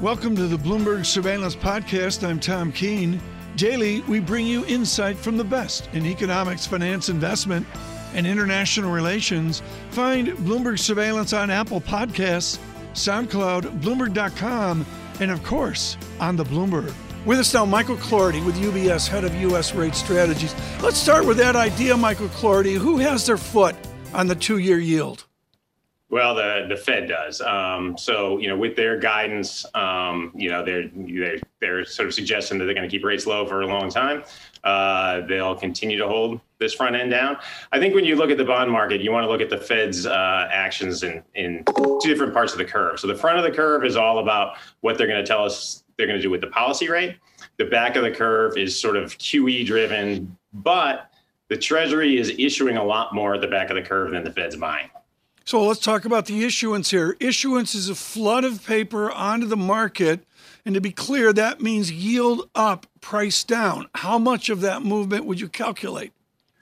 Welcome to the Bloomberg Surveillance Podcast. I'm Tom Keene. Daily, we bring you insight from the best in economics, finance, investment, and international relations. Find Bloomberg Surveillance on Apple Podcasts, SoundCloud, Bloomberg.com, and of course, on the Bloomberg. With us now, Michael Cloherty with UBS, head of U.S. rate strategies. Let's start with that idea, Michael Cloherty. Who has their foot on the two-year yield? Well, the Fed does. With their guidance, they're sort of suggesting that they're going to keep rates low for a long time. They'll continue to hold this front end down. I think when you look at the bond market, you want to look at the Fed's actions in two different parts of the curve. So the front of the curve is all about what they're going to tell us they're going to do with the policy rate. The back of the curve is sort of QE driven, but the Treasury is issuing a lot more at the back of the curve than the Fed's buying. So let's talk about the issuance here. Issuance is a flood of paper onto the market. And to be clear, that means yield up, price down. How much of that movement would you calculate?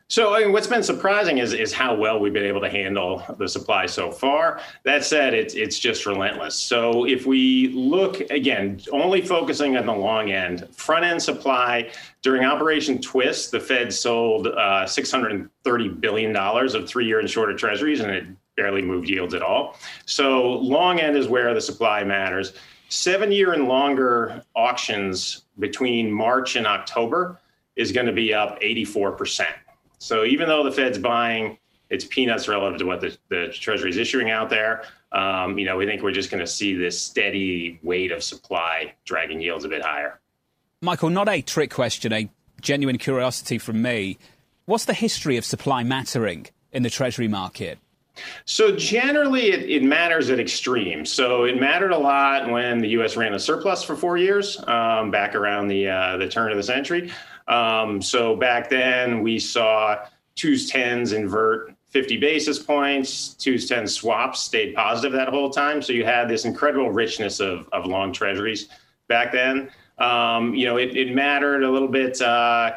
So what's been surprising is how well we've been able to handle the supply so far. That said, it's just relentless. So if we look, again, only focusing on the long end, front end supply, during Operation Twist, the Fed sold $630 billion of 3-year and shorter treasuries, and it barely moved yields at all. So long end is where the supply matters. 7-year and longer auctions between March and October is going to be up 84%. So even though the Fed's buying, it's peanuts relative to what the Treasury is issuing out there. We think we're just going to see this steady weight of supply dragging yields a bit higher. Michael, not a trick question, a genuine curiosity from me. What's the history of supply mattering in the Treasury market? So generally, it matters at extremes. So it mattered a lot when the U.S. ran a surplus for 4 years, back around the turn of the century. So back then, we saw 2s10s invert 50 basis points, 2s10 swaps stayed positive that whole time. So you had this incredible richness of long treasuries back then. It mattered a little bit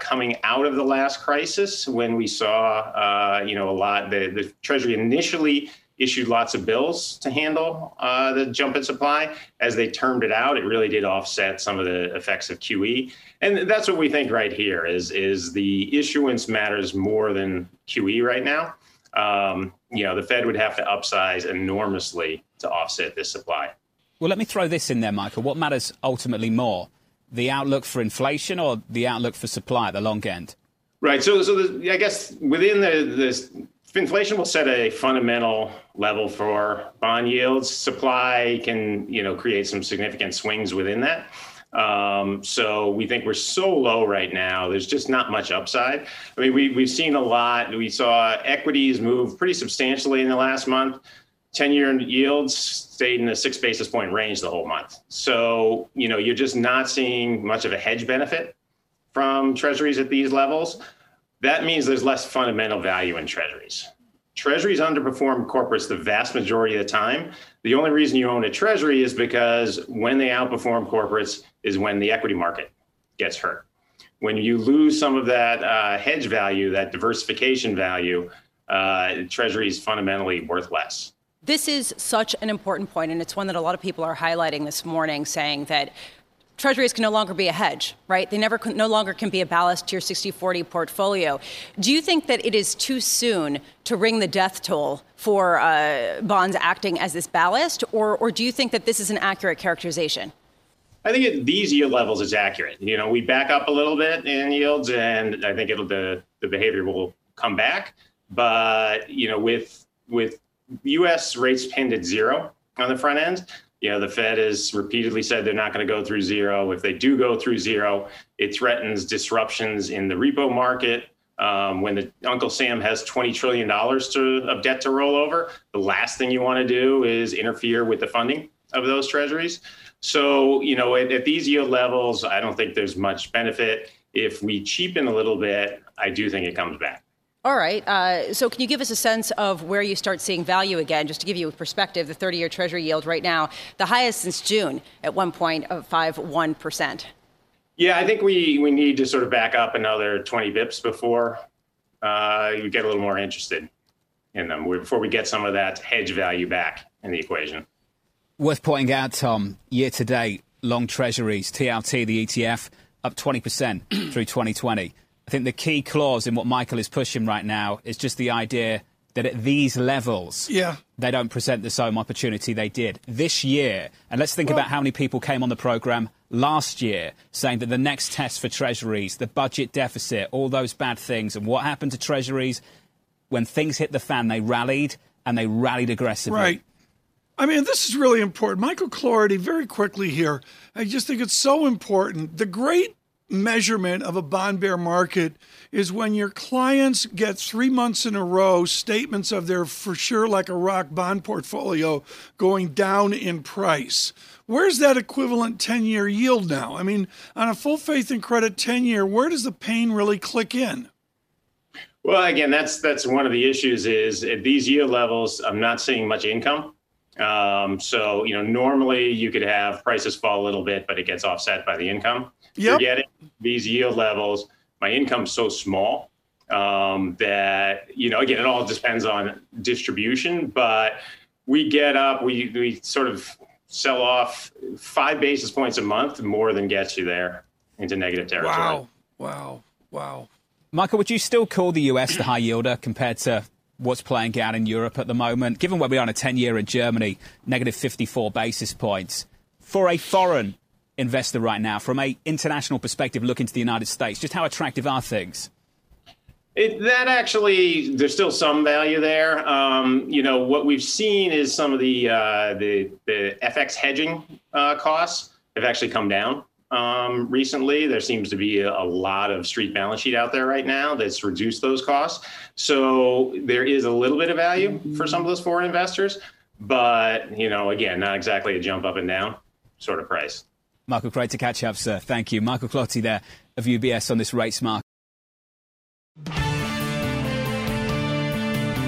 coming out of the last crisis when we saw, a lot. The Treasury initially issued lots of bills to handle the jump in supply. As they termed it out, it really did offset some of the effects of QE. And that's what we think right here is the issuance matters more than QE right now. The Fed would have to upsize enormously to offset this supply. Well, let me throw this in there, Michael. What matters ultimately more? The outlook for inflation or the outlook for supply at the long end? Right. So I guess within this, inflation will set a fundamental level for bond yields. Supply can, create some significant swings within that. So we think we're so low right now. There's just not much upside. I mean, we've seen a lot. We saw equities move pretty substantially in the last month. 10-year yields stayed in the 6 basis point range the whole month. So, you're just not seeing much of a hedge benefit from treasuries at these levels. That means there's less fundamental value in treasuries. Treasuries underperform corporates the vast majority of the time. The only reason you own a treasury is because when they outperform corporates is when the equity market gets hurt. When you lose some of that hedge value, that diversification value, treasury is fundamentally worth less. This is such an important point, and it's one that a lot of people are highlighting this morning, saying that treasuries can no longer be a hedge, right? They no longer can be a ballast to your 60-40 portfolio. Do you think that it is too soon to ring the death toll for bonds acting as this ballast, or do you think that this is an accurate characterization? I think at these yield levels it's accurate. We back up a little bit in yields, and I think the behavior will come back. But, with U.S. rates pinned at zero on the front end. The Fed has repeatedly said they're not going to go through zero. If they do go through zero, it threatens disruptions in the repo market. When Uncle Sam has $20 trillion of debt to roll over, the last thing you want to do is interfere with the funding of those treasuries. So, at these yield levels, I don't think there's much benefit. If we cheapen a little bit, I do think it comes back. All right. So can you give us a sense of where you start seeing value again? Just to give you a perspective, the 30-year Treasury yield right now, the highest since June at 1.51%. Yeah, I think we need to sort of back up another 20 bips before we get a little more interested in them, before we get some of that hedge value back in the equation. Worth pointing out, Tom, year to date, long treasuries, TRT, the ETF, up 20% through 2020. I think the key clause in what Michael is pushing right now is just the idea that at these levels, they don't present the same opportunity they did this year. And let's think about how many people came on the programme last year saying that the next test for treasuries, the budget deficit, all those bad things. And what happened to treasuries? When things hit the fan, they rallied, and they rallied aggressively. Right. I mean, this is really important. Michael Cloherty, very quickly here, I just think it's so important. The great measurement of a bond bear market is when your clients get 3 months in a row statements of their for sure like a rock bond portfolio going down in price. Where's that equivalent 10-year yield now? I mean, on a full faith and credit 10-year, where does the pain really click in? Well, again, that's one of the issues is at these yield levels, I'm not seeing much income. So, you know, normally you could have prices fall a little bit, but it gets offset by the income. You're getting these yield levels. My income's so small that, you know, again, it all depends on distribution, but we get up, we sort of sell off 5 basis points a month, more than gets you there into negative territory. Wow. Michael, would you still call the US the high yielder compared to what's playing out in Europe at the moment, given where we are on a 10-year in Germany, negative 54 basis points, for a foreign investor right now, from an international perspective, looking to the United States, just how attractive are things? There's still some value there. You know, what we've seen is some of the FX hedging costs have actually come down recently. There seems to be a lot of street balance sheet out there right now that's reduced those costs. So there is a little bit of value for some of those foreign investors, but, you know, again, not exactly a jump up and down sort of price. Michael, great to catch up, sir. Thank you. Michael Cloherty there of UBS on this rates market.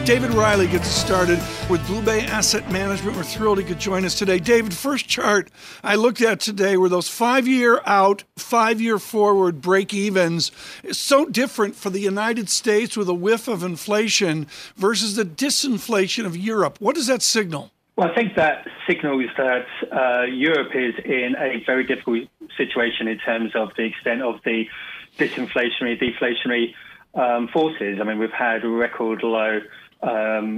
David Riley gets us started with Blue Bay Asset Management. We're thrilled he could join us today. David, first chart I looked at today were those 5-year out, 5-year forward break-evens. It's so different for the United States with a whiff of inflation versus the disinflation of Europe. What does that signal? Well, I think that signals that Europe is in a very difficult situation in terms of the extent of the disinflationary, deflationary forces. I mean, we've had record low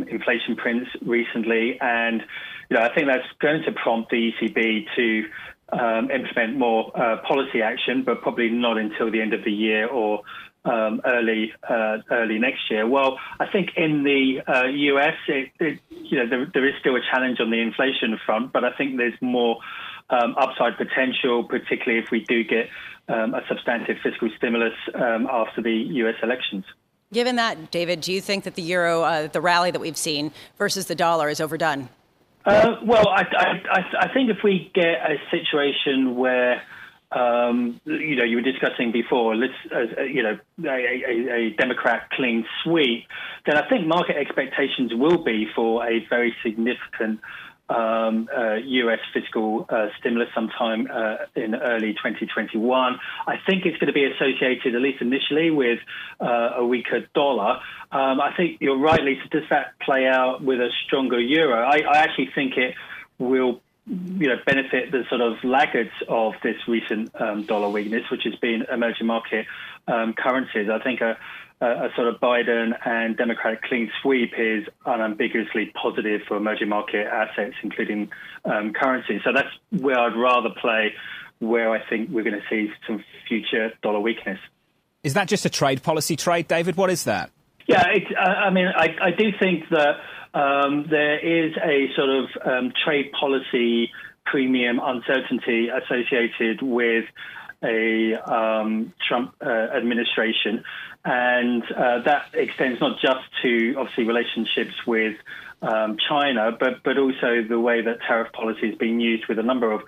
inflation prints recently, and you know, I think that's going to prompt the ECB to implement more policy action, but probably not until the end of the year or early next year. Well, I think in the US, there is still a challenge on the inflation front, but I think there's more upside potential, particularly if we do get a substantive fiscal stimulus after the US elections. Given that, David, do you think that the euro, the rally that we've seen versus the dollar is overdone? Well, I think if we get a situation where you were discussing before, a Democrat clean sweep, then I think market expectations will be for a very significant U.S. fiscal stimulus sometime in early 2021. I think it's going to be associated, at least initially, with a weaker dollar. I think you're right, Lisa. Does that play out with a stronger euro? I actually think it will benefit the sort of laggards of this recent dollar weakness, which has been emerging market currencies. I think a sort of Biden and Democratic clean sweep is unambiguously positive for emerging market assets, including currencies. So that's where I'd rather play, where I think we're going to see some future dollar weakness. Is that just a trade policy trade, David? What is that? Yeah, I do think that there is a sort of trade policy premium uncertainty associated with a Trump administration. And that extends not just to, obviously, relationships with China, but also the way that tariff policy is being used with a number of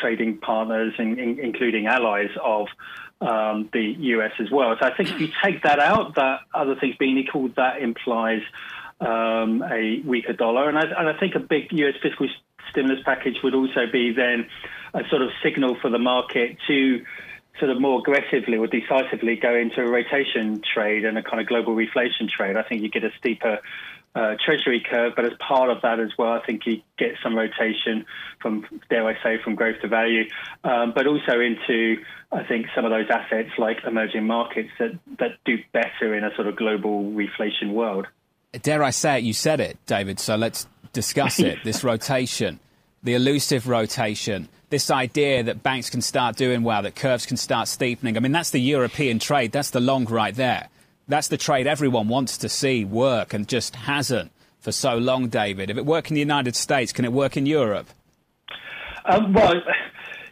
trading partners, including allies of the US as well. So I think if you take that out, that other things being equal, that implies a weaker dollar. And I think a big US fiscal stimulus package would also be then a sort of signal for the market to sort of more aggressively or decisively go into a rotation trade and a kind of global reflation trade. I think you get a steeper Treasury curve, but as part of that as well, I think you get some rotation from, dare I say, from growth to value, but also into, I think, some of those assets like emerging markets that do better in a sort of global reflation world. Dare I say it, you said it, David, so let's discuss it, this rotation, the elusive rotation, this idea that banks can start doing well, that curves can start steepening. I mean, that's the European trade, that's the long right there. That's the trade everyone wants to see work and just hasn't for so long, David. If it worked in the United States, can it work in Europe? Well,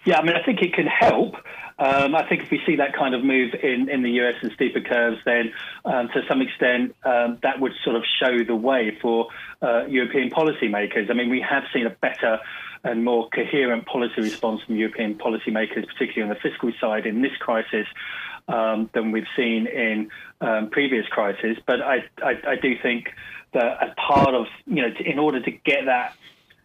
yeah, I mean, I think it can help. I think if we see that kind of move in the US and steeper curves, then to some extent that would sort of show the way for European policymakers. I mean, we have seen a better and more coherent policy response from European policymakers, particularly on the fiscal side in this crisis, than we've seen in previous crises. But I do think that as part of, you know, in order to get that,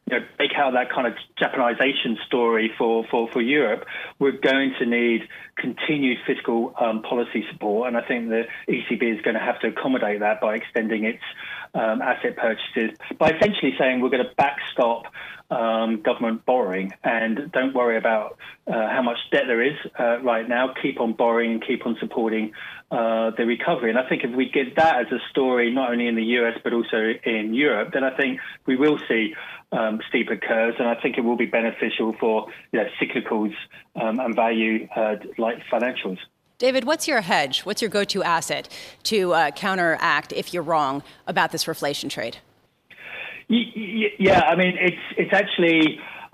you know, break out that kind of Japanization story for Europe, we're going to need continued fiscal policy support. And I think the ECB is going to have to accommodate that by extending its asset purchases, by essentially saying we're going to backstop government borrowing, and don't worry about how much debt there is right now. Keep on borrowing and keep on supporting the recovery. And I think if we get that as a story, not only in the US, but also in Europe, then I think we will see steeper curves. And I think it will be beneficial for, you know, cyclicals and value like financials. David, what's your hedge? What's your go-to asset to counteract if you're wrong about this reflation trade? Yeah, I mean, it's actually, you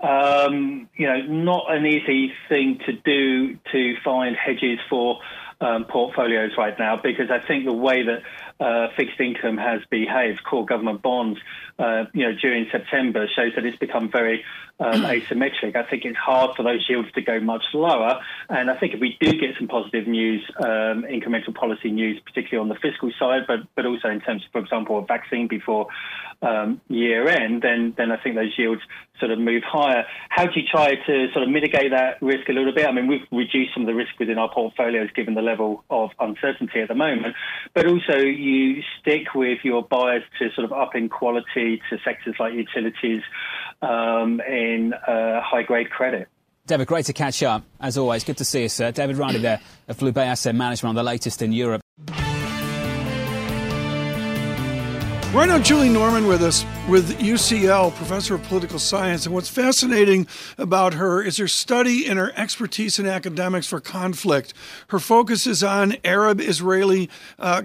know, not an easy thing to do to find hedges for portfolios right now, because I think the way that fixed income has behaved, core government bonds, you know, during September shows that it's become very asymmetric. I think it's hard for those yields to go much lower. And I think if we do get some positive news, incremental policy news, particularly on the fiscal side, but also in terms of, for example, a vaccine before year end, then I think those yields sort of move higher. How do you try to sort of mitigate that risk a little bit? I mean, we've reduced some of the risk within our portfolios given the level of uncertainty at the moment, but also you stick with your bias to sort of up in quality to sectors like utilities in high-grade credit. David, great to catch up. As always, good to see you, sir. David Riley there of Blue Bay Asset Management on the latest in Europe. Right now, Julie Norman with us with UCL, professor of political science. And what's fascinating about her is her study and her expertise in academics for conflict. Her focus is on Arab-Israeli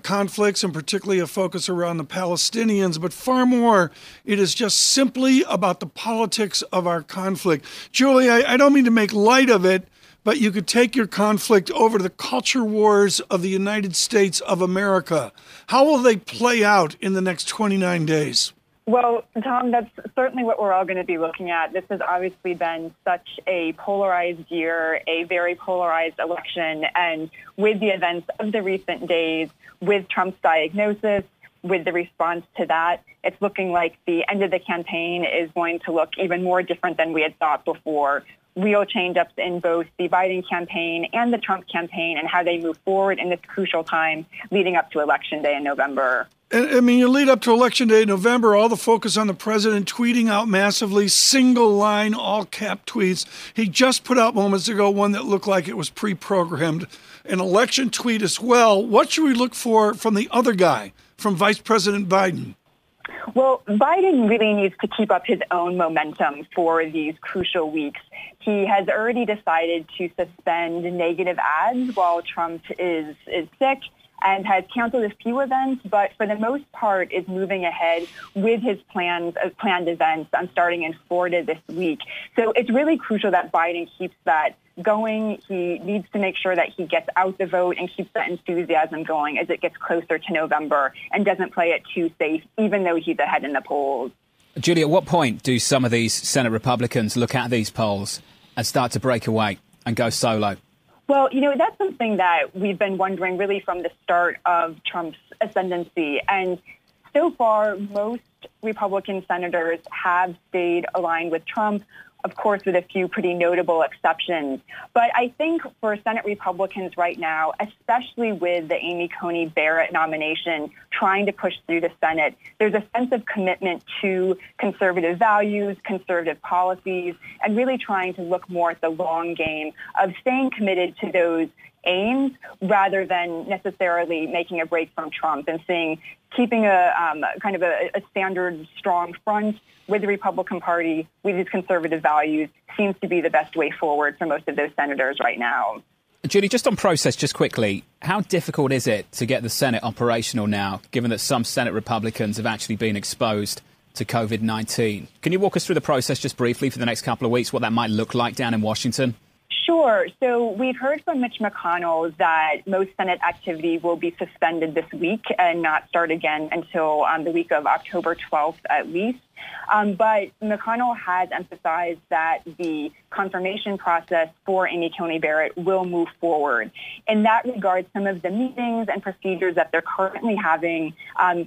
conflicts, and particularly a focus around the Palestinians. But far more, it is just simply about the politics of our conflict. Julie, I don't mean to make light of it, but you could take your conflict over to the culture wars of the United States of America. How will they play out in the next 29 days? Well, Tom, that's certainly what we're all going to be looking at. This has obviously been such a polarized year, a very polarized election. And with the events of the recent days, with Trump's diagnosis, with the response to that, it's looking like the end of the campaign is going to look even more different than we had thought before. Real change-ups in both the Biden campaign and the Trump campaign and how they move forward in this crucial time leading up to Election Day in November. I mean, you lead up to Election Day in November, all the focus on the president tweeting out massively, single-line, all-cap tweets. He just put out moments ago one that looked like it was pre-programmed, an election tweet as well. What should we look for from the other guy, from Vice President Biden? Well, Biden really needs to keep up his own momentum for these crucial weeks. He has already decided to suspend negative ads while Trump is sick and has canceled a few events, but for the most part is moving ahead with his planned events starting in Florida this week. So it's really crucial that Biden keeps that going. He needs to make sure that he gets out the vote and keeps that enthusiasm going as it gets closer to November and doesn't play it too safe, even though he's ahead in the polls. Julie, at what point do some of these Senate Republicans look at these polls and start to break away and go solo? Well, you know, that's something that we've been wondering really from the start of Trump's ascendancy. And so far, most Republican senators have stayed aligned with Trump, of course, with a few pretty notable exceptions. But I think for Senate Republicans right now, especially with the Amy Coney Barrett nomination, trying to push through the Senate. There's a sense of commitment to conservative values, conservative policies, and really trying to look more at the long game of staying committed to those aims rather than necessarily making a break from Trump and seeing keeping a standard strong front with the Republican Party, with these conservative values, seems to be the best way forward for most of those senators right now. Julie, just on process, just quickly, how difficult is it to get the Senate operational now, given that some Senate Republicans have actually been exposed to COVID-19? Can you walk us through the process just briefly for the next couple of weeks, what that might look like down in Washington? Sure. So we've heard from Mitch McConnell that most Senate activity will be suspended this week and not start again until the week of October 12th at least. But McConnell has emphasized that the confirmation process for Amy Coney Barrett will move forward. In that regard, some of the meetings and procedures that they're currently having,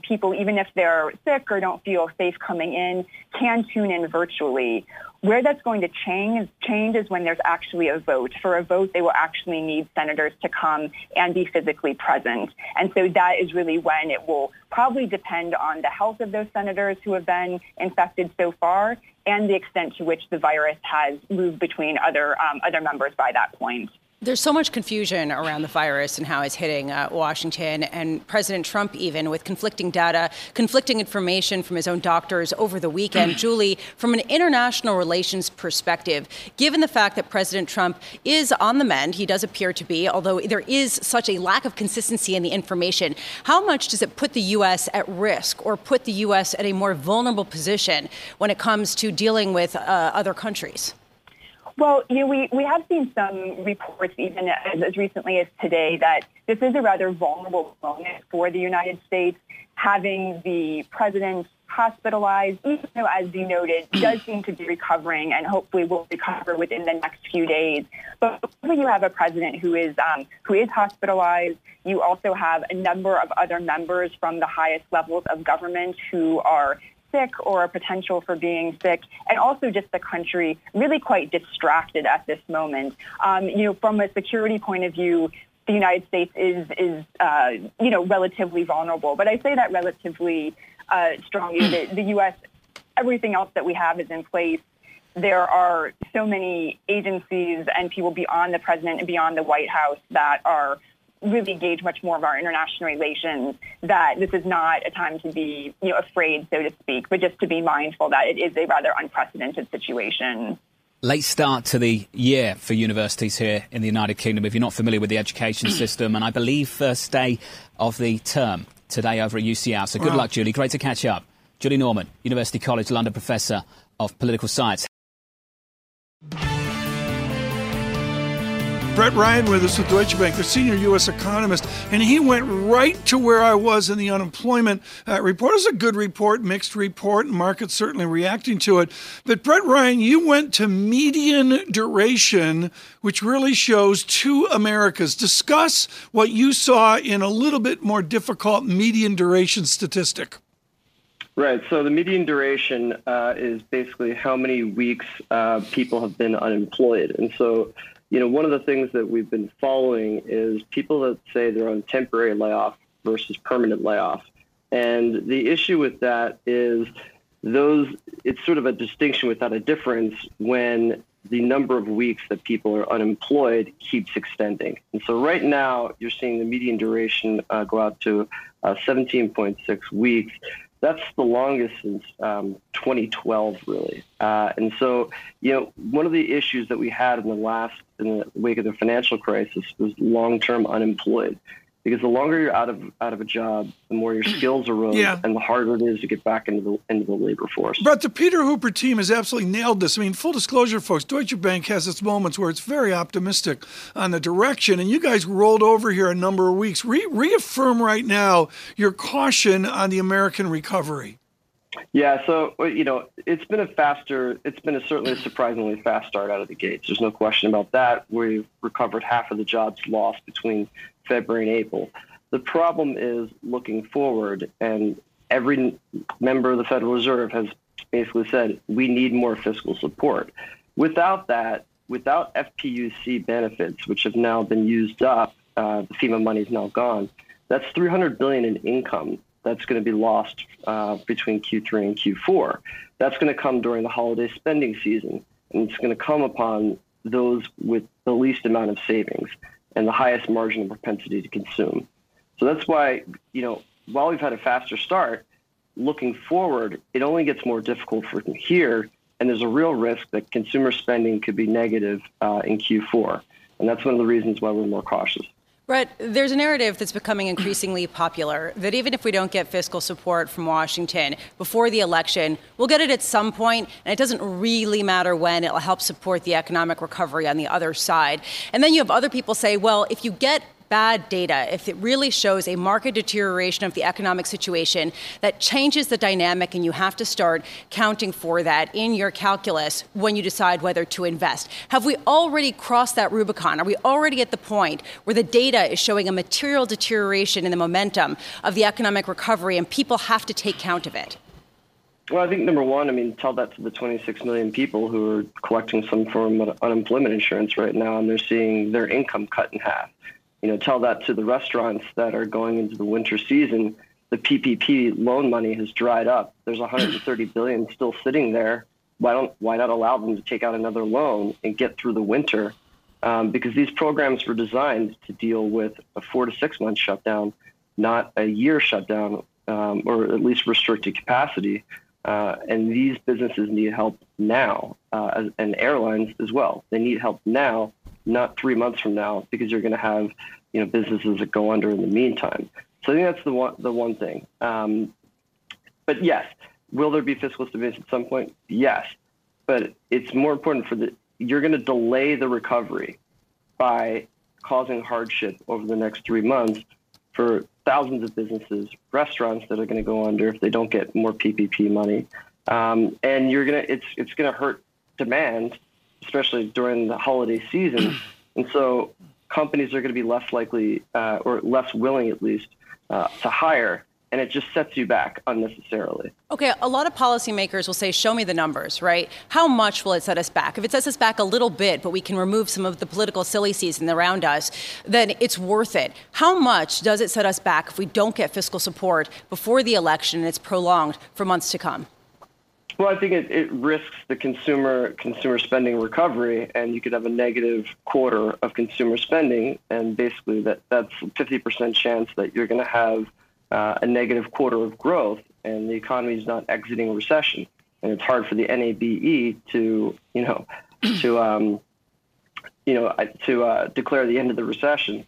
people, even if they're sick or don't feel safe coming in, can tune in virtually. Where that's going to change is when there's actually a vote. For a vote, they will actually need senators to come and be physically present. And so that is really when it will probably depend on the health of those senators who have been infected so far and the extent to which the virus has moved between other members by that point. There's so much confusion around the virus and how it's hitting Washington and President Trump, even with conflicting data, conflicting information from his own doctors over the weekend. Julie, from an international relations perspective, given the fact that President Trump is on the mend, he does appear to be, although there is such a lack of consistency in the information, how much does it put the U.S. at risk or put the U.S. at a more vulnerable position when it comes to dealing with other countries? Well, you know, we have seen some reports even as recently as today that this is a rather vulnerable moment for the United States. Having the president hospitalized, even though, as you noted, does seem to be recovering and hopefully will recover within the next few days. But when you have a president who is hospitalized, you also have a number of other members from the highest levels of government who are sick or a potential for being sick, and also just the country really quite distracted at this moment. From a security point of view, the United States is relatively vulnerable. But I say that relatively strongly. The U.S., everything else that we have is in place. There are so many agencies and people beyond the president and beyond the White House that are really gauge much more of our international relations, that this is not a time to be afraid, so to speak, but just to be mindful that it is a rather unprecedented situation. Late start to the year for universities here in the United Kingdom, if you're not familiar with the education system, and I believe first day of the term today over at UCL. So good luck, Julie. Great to catch up. Julie Norman, University College London Professor of Political Science. Brett Ryan with us with Deutsche Bank, the senior U.S. economist, and he went right to where I was in the unemployment report. It was a good report, mixed report, and markets certainly reacting to it. But Brett Ryan, you went to median duration, which really shows two Americas. Discuss what you saw in a little bit more difficult median duration statistic. Right. So the median duration is basically how many weeks people have been unemployed. And so one of the things that we've been following is people that say they're on temporary layoff versus permanent layoff. And the issue with that is it's sort of a distinction without a difference when the number of weeks that people are unemployed keeps extending. And so right now, you're seeing the median duration go out to 17.6 weeks. That's the longest since 2012, really. And so, one of the issues that we had in the wake of the financial crisis was long-term unemployed, because the longer you're out of a job, the more your skills erode, and the harder it is to get back into the labor force. But the Peter Hooper team has absolutely nailed this. I mean, full disclosure, folks, Deutsche Bank has its moments where it's very optimistic on the direction, and you guys rolled over here a number of weeks. Reaffirm right now your caution on the American recovery. Yeah, so it's been certainly a surprisingly fast start out of the gates. There's no question about that. We've recovered half of the jobs lost between February and April. The problem is looking forward, and every member of the Federal Reserve has basically said we need more fiscal support. Without that, without FPUC benefits, which have now been used up, the FEMA money is now gone, that's $300 billion in income that's going to be lost between Q3 and Q4. That's going to come during the holiday spending season, and it's going to come upon those with the least amount of savings and the highest margin of propensity to consume. So that's why, you know, while we've had a faster start, looking forward, it only gets more difficult from here, and there's a real risk that consumer spending could be negative in Q4. And that's one of the reasons why we're more cautious. Brett, there's a narrative that's becoming increasingly popular that even if we don't get fiscal support from Washington before the election, we'll get it at some point, and it doesn't really matter when. It'll help support the economic recovery on the other side. And then you have other people say, well, if you get bad data, if it really shows a market deterioration of the economic situation, that changes the dynamic, and you have to start counting for that in your calculus when you decide whether to invest. Have we already crossed that Rubicon? Are we already at the point where the data is showing a material deterioration in the momentum of the economic recovery and people have to take count of it? Well, I think number one, I mean, tell that to the 26 million people who are collecting some form of unemployment insurance right now, and they're seeing their income cut in half. You know, tell that to the restaurants that are going into the winter season. The PPP loan money has dried up. There's $130 billion still sitting there. Why not allow them to take out another loan and get through the winter? Because these programs were designed to deal with a 4 to 6 month shutdown, not a year shutdown, or at least restricted capacity. And these businesses need help now, and airlines as well. They need help now, not 3 months from now, because you're going to have, you know, businesses that go under in the meantime. So I think that's the one thing. But yes, will there be fiscal stimulus at some point? Yes, but it's more important you're going to delay the recovery by causing hardship over the next 3 months for thousands of businesses, restaurants that are going to go under if they don't get more PPP money, and it's going to hurt demand, especially during the holiday season. And so companies are going to be less likely or less willing, at least, to hire. And it just sets you back unnecessarily. Okay, a lot of policymakers will say, show me the numbers, right? How much will it set us back? If it sets us back a little bit, but we can remove some of the political silly season around us, then it's worth it. How much does it set us back if we don't get fiscal support before the election and it's prolonged for months to come? Well, I think it risks the consumer spending recovery, and you could have a negative quarter of consumer spending, and basically that's a 50% chance that you're going to have a negative quarter of growth, and the economy is not exiting recession, and it's hard for the NABE to declare the end of the recession,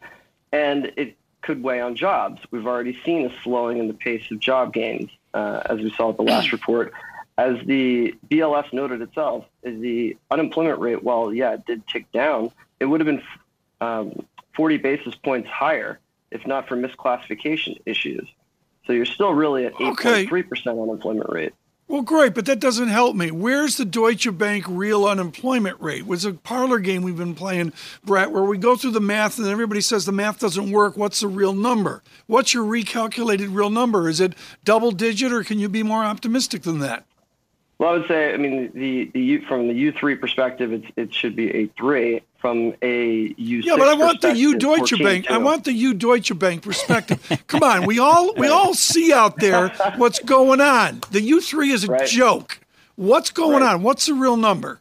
and it could weigh on jobs. We've already seen a slowing in the pace of job gains, as we saw at the last report. As the BLS noted itself, the unemployment rate, while, yeah, it did tick down, it would have been 40 basis points higher if not for misclassification issues. So you're still really at 8.3% unemployment rate. Well, great, but that doesn't help me. Where's the Deutsche Bank real unemployment rate? It's a parlor game we've been playing, Brett, where we go through the math and everybody says the math doesn't work. What's the real number? What's your recalculated real number? Is it double digit, or can you be more optimistic than that? Well, I would say, I mean, from the U3 perspective, it should be a 3. From a U6, yeah, but I want the U Deutsche Bank. I want the U Deutsche Bank perspective. Come on, we all see out there what's going on. The U3 is a joke. What's going on? What's the real number?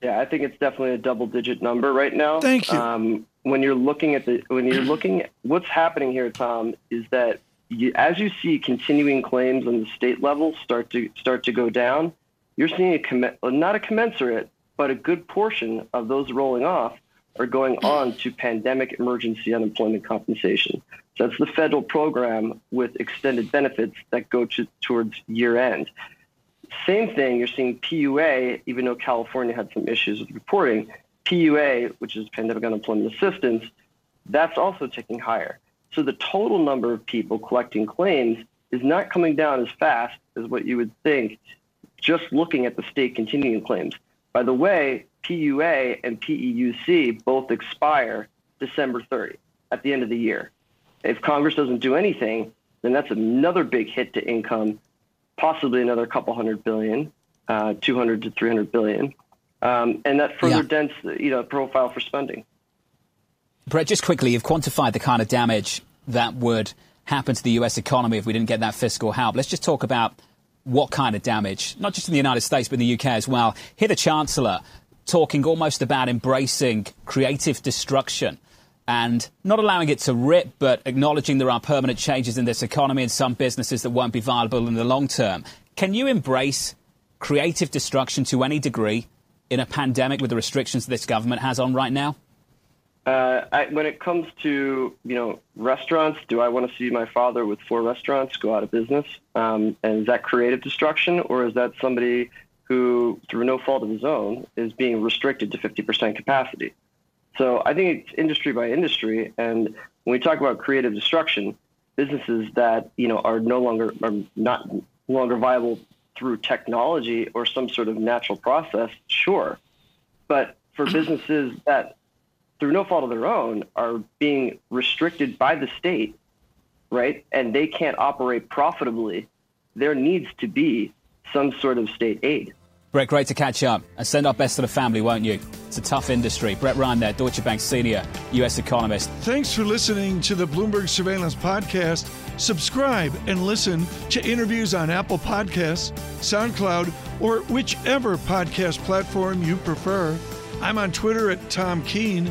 Yeah, I think it's definitely a double-digit number right now. Thank you. When you're looking at what's happening here, Tom, is that as you see continuing claims on the state level start to go down, you're seeing not a commensurate, but a good portion of those rolling off are going on to pandemic emergency unemployment compensation. So that's the federal program with extended benefits that go towards year end. Same thing, you're seeing PUA, even though California had some issues with reporting, PUA, which is pandemic unemployment assistance, that's also ticking higher. So the total number of people collecting claims is not coming down as fast as what you would think, just looking at the state continuing claims. By the way, PUA and PEUC both expire December 30 at the end of the year. If Congress doesn't do anything, then that's another big hit to income, possibly another couple $100 billion, 200 to 300 billion. And that further dents the profile for spending. Brett, just quickly, you've quantified the kind of damage that would happen to the US economy if we didn't get that fiscal help. Let's just talk about what kind of damage, not just in the United States, but in the UK as well. Here the Chancellor talking almost about embracing creative destruction and not allowing it to rip, but acknowledging there are permanent changes in this economy and some businesses that won't be viable in the long term. Can you embrace creative destruction to any degree in a pandemic with the restrictions this government has on right now? When it comes to, restaurants, do I want to see my father with 4 restaurants go out of business? And is that creative destruction, or is that somebody who, through no fault of his own, is being restricted to 50% capacity? So I think it's industry by industry. And when we talk about creative destruction, businesses that, are not longer viable through technology or some sort of natural process, sure. But for businesses that, through no fault of their own, are being restricted by the state, right? And they can't operate profitably, there needs to be some sort of state aid. Brett, great to catch up. And send our best to the family, won't you? It's a tough industry. Brett Ryan there, Deutsche Bank senior U.S. economist. Thanks for listening to the Bloomberg Surveillance Podcast. Subscribe and listen to interviews on Apple Podcasts, SoundCloud, or whichever podcast platform you prefer. I'm on Twitter at Tom Keene.